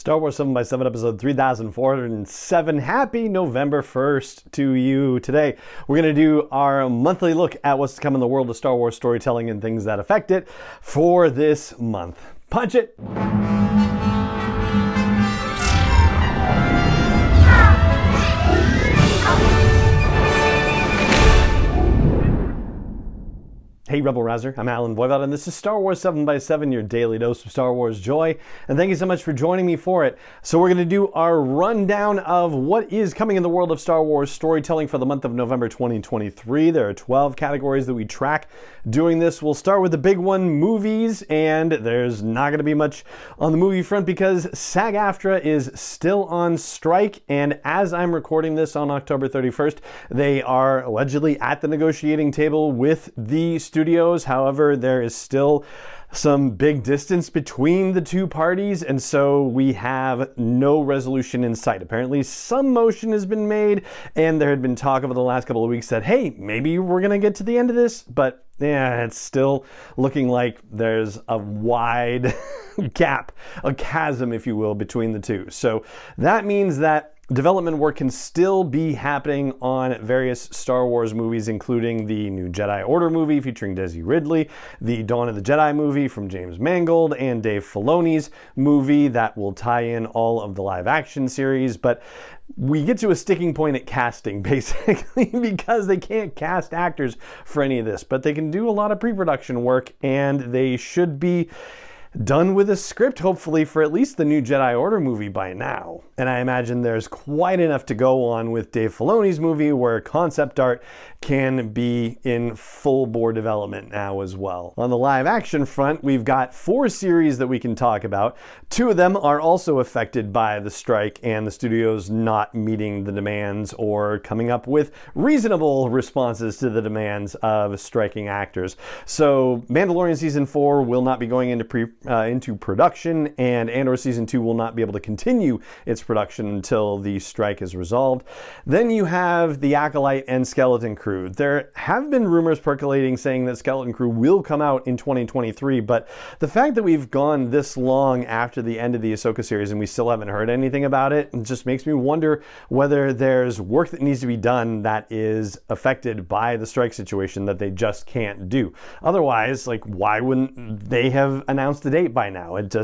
Star Wars 7x7 episode 3407. Happy November 1st to you. Today we're going to do our monthly look at what's to come in the world of Star Wars storytelling and things that affect it for this month. Punch it! Hey Rebel Rouser, I'm Alan Voivod, and this is Star Wars 7x7, your daily dose of Star Wars joy, and thank you so much for joining me for it. So we're going to do our rundown of what is coming in the world of Star Wars storytelling for the month of November 2023. There are 12 categories that we track doing this. We'll start with the big one, movies, and there's not going to be much on the movie front because SAG-AFTRA is still on strike, and as I'm recording this on October 31st, they are allegedly at the negotiating table with the studios. However, there is still some big distance between the two parties, and so we have no resolution in sight. Apparently, some motion has been made, and there had been talk over the last couple of weeks that, hey, maybe we're going to get to the end of this, but yeah, it's still looking like there's a wide gap, a chasm, if you will, between the two. So that means that development work can still be happening on various Star Wars movies, including the new Jedi Order movie featuring Daisy Ridley, the Dawn of the Jedi movie from James Mangold, and Dave Filoni's movie that will tie in all of the live action series. But we get to a sticking point at casting, basically, because they can't cast actors for any of this, but they can do a lot of pre-production work, and they should be done with a script, hopefully, for at least the new Jedi Order movie by now. And I imagine there's quite enough to go on with Dave Filoni's movie, where concept art can be in full bore development now as well. On the live action front, we've got 4 series that we can talk about. 2 of them are also affected by the strike and the studios not meeting the demands or coming up with reasonable responses to the demands of striking actors. So Mandalorian Season 4 will not be going into production, and Andor Season 2 will not be able to continue its production until the strike is resolved. Then you have The Acolyte and Skeleton Crew. There have been rumors percolating saying that Skeleton Crew will come out in 2023, but the fact that we've gone this long after the end of the Ahsoka series and we still haven't heard anything about it, it just makes me wonder whether there's work that needs to be done that is affected by the strike situation that they just can't do. Otherwise, like, why wouldn't they have announced the date by now? It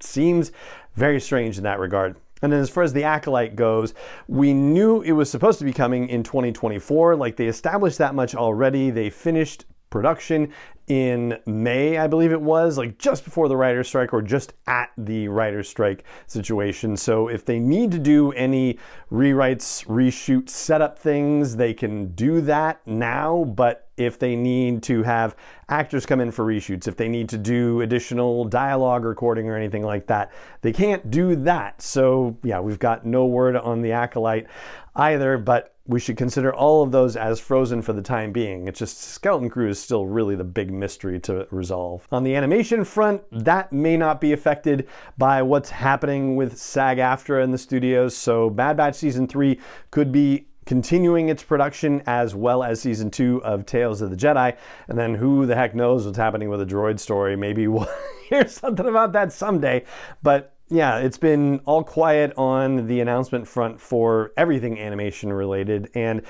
seems very strange in that regard. And then as far as The Acolyte goes, we knew it was supposed to be coming in 2024. Like, they established that much already. They finished production in May, I believe it was, like just before the writer's strike or just at the writer's strike situation. So if they need to do any rewrites, reshoots, setup things, they can do that now. But if they need to have actors come in for reshoots, if they need to do additional dialogue recording or anything like that, they can't do that. So yeah, we've got no word on The Acolyte either, but we should consider all of those as frozen for the time being. It's just Skeleton Crew is still really the big mystery to resolve. On the animation front, that may not be affected by what's happening with SAG-AFTRA and the studios, so Bad Batch Season 3 could be continuing its production, as well as Season 2 of Tales of the Jedi, and then who the heck knows what's happening with a droid story. Maybe we'll hear something about that someday, but yeah, it's been all quiet on the announcement front for everything animation related, and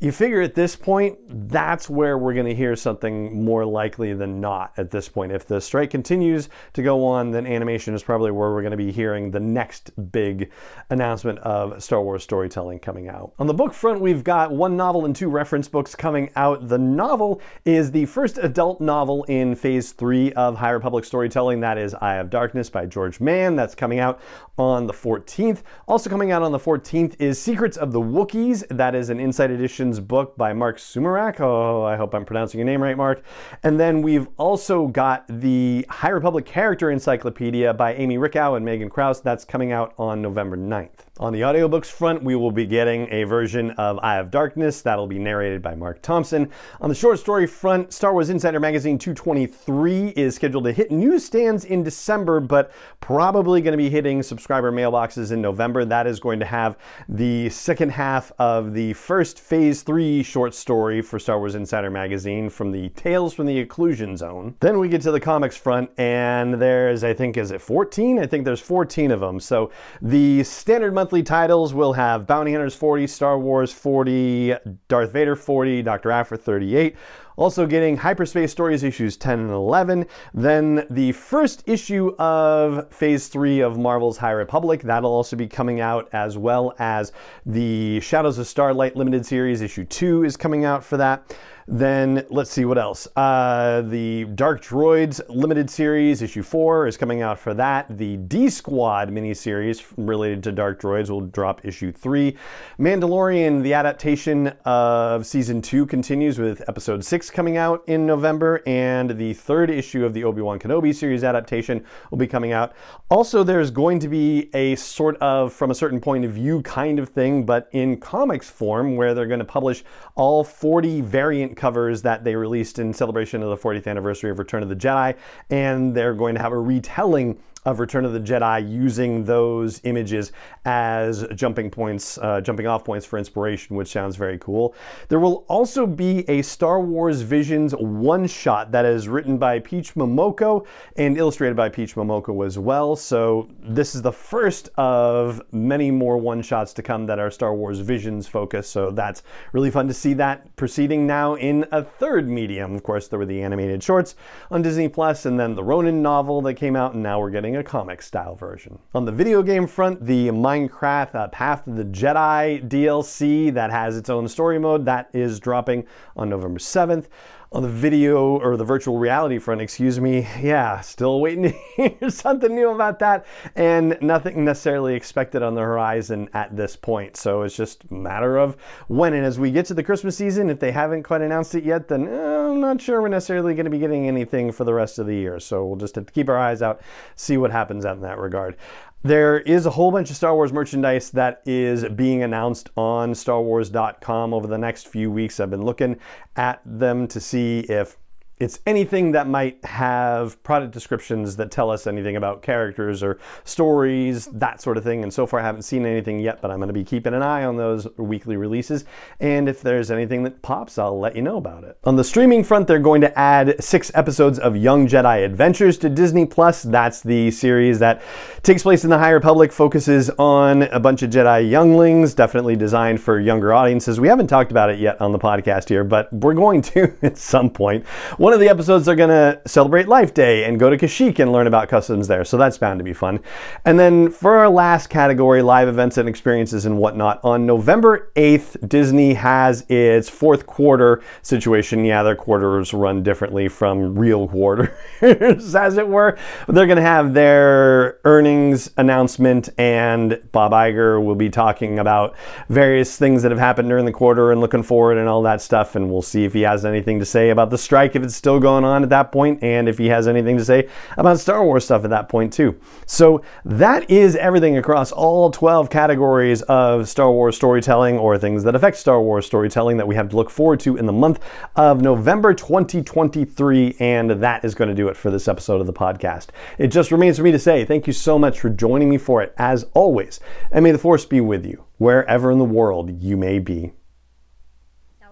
you figure at this point, that's where we're going to hear something more likely than not at this point. If the strike continues to go on, then animation is probably where we're going to be hearing the next big announcement of Star Wars storytelling coming out. On the book front, we've got 1 novel and 2 reference books coming out. The novel is the first adult novel in Phase 3 of High Republic storytelling. That is Eye of Darkness by George Mann. That's coming out on the 14th. Also coming out on the 14th is Secrets of the Wookiees. That is an Inside Editions book by Mark Sumerak. Oh, I hope I'm pronouncing your name right, Mark. And then we've also got the High Republic Character Encyclopedia by Amy Rickow and Megan Krause. That's coming out on November 9th. On the audiobooks front, we will be getting a version of Eye of Darkness. That'll be narrated by Mark Thompson. On the short story front, Star Wars Insider Magazine 223 is scheduled to hit newsstands in December, but probably going going to be hitting subscriber mailboxes in November. That is going to have the second half of the first Phase 3 short story for Star Wars Insider magazine from the Tales from the Occlusion Zone. Then we get to the comics front, and there's, I think, is it 14? I think there's 14 of them. So the standard monthly titles will have Bounty Hunters 40, Star Wars 40, Darth Vader 40, Dr. Aphra 38. Also getting Hyperspace Stories issues 10 and 11. Then the first issue of Phase 3 of Marvel's High Republic. That'll also be coming out, as well as the Shadows of Starlight limited series issue 2 is coming out for that. Then, let's see what else. The Dark Droids limited series issue 4 is coming out for that. The D-Squad miniseries related to Dark Droids will drop issue 3. Mandalorian, the adaptation of season 2, continues with episode 6 coming out in November, and the third issue of the Obi-Wan Kenobi series adaptation will be coming out. Also, there's going to be a sort of from a certain point of view kind of thing, but in comics form, where they're going to publish all 40 variant covers that they released in celebration of the 40th anniversary of Return of the Jedi, and they're going to have a retelling of Return of the Jedi using those images as jumping off points for inspiration, which sounds very cool. There will also be a Star Wars Visions one-shot that is written by Peach Momoko and illustrated by Peach Momoko as well. So this is the first of many more one-shots to come that are Star Wars Visions focused. So that's really fun to see that proceeding now in a third medium. Of course, there were the animated shorts on Disney Plus, and then the Ronin novel that came out, and now we're getting a comic-style version. On the video game front, the Minecraft Path of the Jedi DLC that has its own story mode, that is dropping on November 7th. On the video, or the virtual reality front, still waiting to hear something new about that, and nothing necessarily expected on the horizon at this point, so it's just a matter of when. And as we get to the Christmas season, if they haven't quite announced it yet, then I'm not sure we're necessarily going to be getting anything for the rest of the year, so we'll just have to keep our eyes out, see what happens out in that regard. There is a whole bunch of Star Wars merchandise that is being announced on StarWars.com over the next few weeks. I've been looking at them to see if it's anything that might have product descriptions that tell us anything about characters or stories, that sort of thing. And so far I haven't seen anything yet, but I'm going to be keeping an eye on those weekly releases. And if there's anything that pops, I'll let you know about it. On the streaming front, they're going to add 6 episodes of Young Jedi Adventures to Disney+. That's the series that takes place in the High Republic, focuses on a bunch of Jedi younglings, definitely designed for younger audiences. We haven't talked about it yet on the podcast here, but we're going to at some point. One of the episodes are going to celebrate Life Day and go to Kashyyyk and learn about customs there, so that's bound to be fun. And then for our last category, live events and experiences and whatnot, on November 8th, Disney has its fourth quarter situation. Yeah, their quarters run differently from real quarters, as it were. But they're going to have their earnings announcement, and Bob Iger will be talking about various things that have happened during the quarter and looking forward and all that stuff, and we'll see if he has anything to say about the strike, if it's still going on at that point, and if he has anything to say about Star Wars stuff at that point too. So that is everything across all 12 categories of Star Wars storytelling, or things that affect Star Wars storytelling, that we have to look forward to in the month of November 2023, and that is going to do it for this episode of the podcast. It just remains for me to say thank you so much for joining me for it, as always, and may the Force be with you wherever in the world you may be.